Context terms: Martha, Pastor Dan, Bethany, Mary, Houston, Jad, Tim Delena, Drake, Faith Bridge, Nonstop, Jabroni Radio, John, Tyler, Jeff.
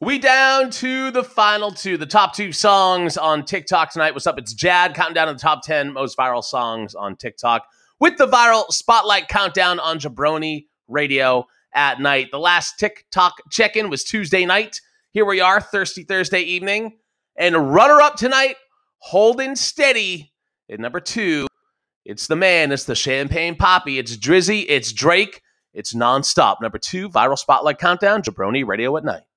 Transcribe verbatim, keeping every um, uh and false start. We down to the final two, the top two songs on TikTok tonight. What's up? It's Jad counting down to the top ten most viral songs on TikTok with the viral spotlight countdown on Jabroni Radio at night. The last TikTok check-in was Tuesday night. Here we are, Thirsty Thursday evening. And runner-up tonight, holding steady at number two. It's the man, it's the champagne poppy, it's Drizzy, it's Drake, it's Nonstop. Number two, viral spotlight countdown, Jabroni Radio at night.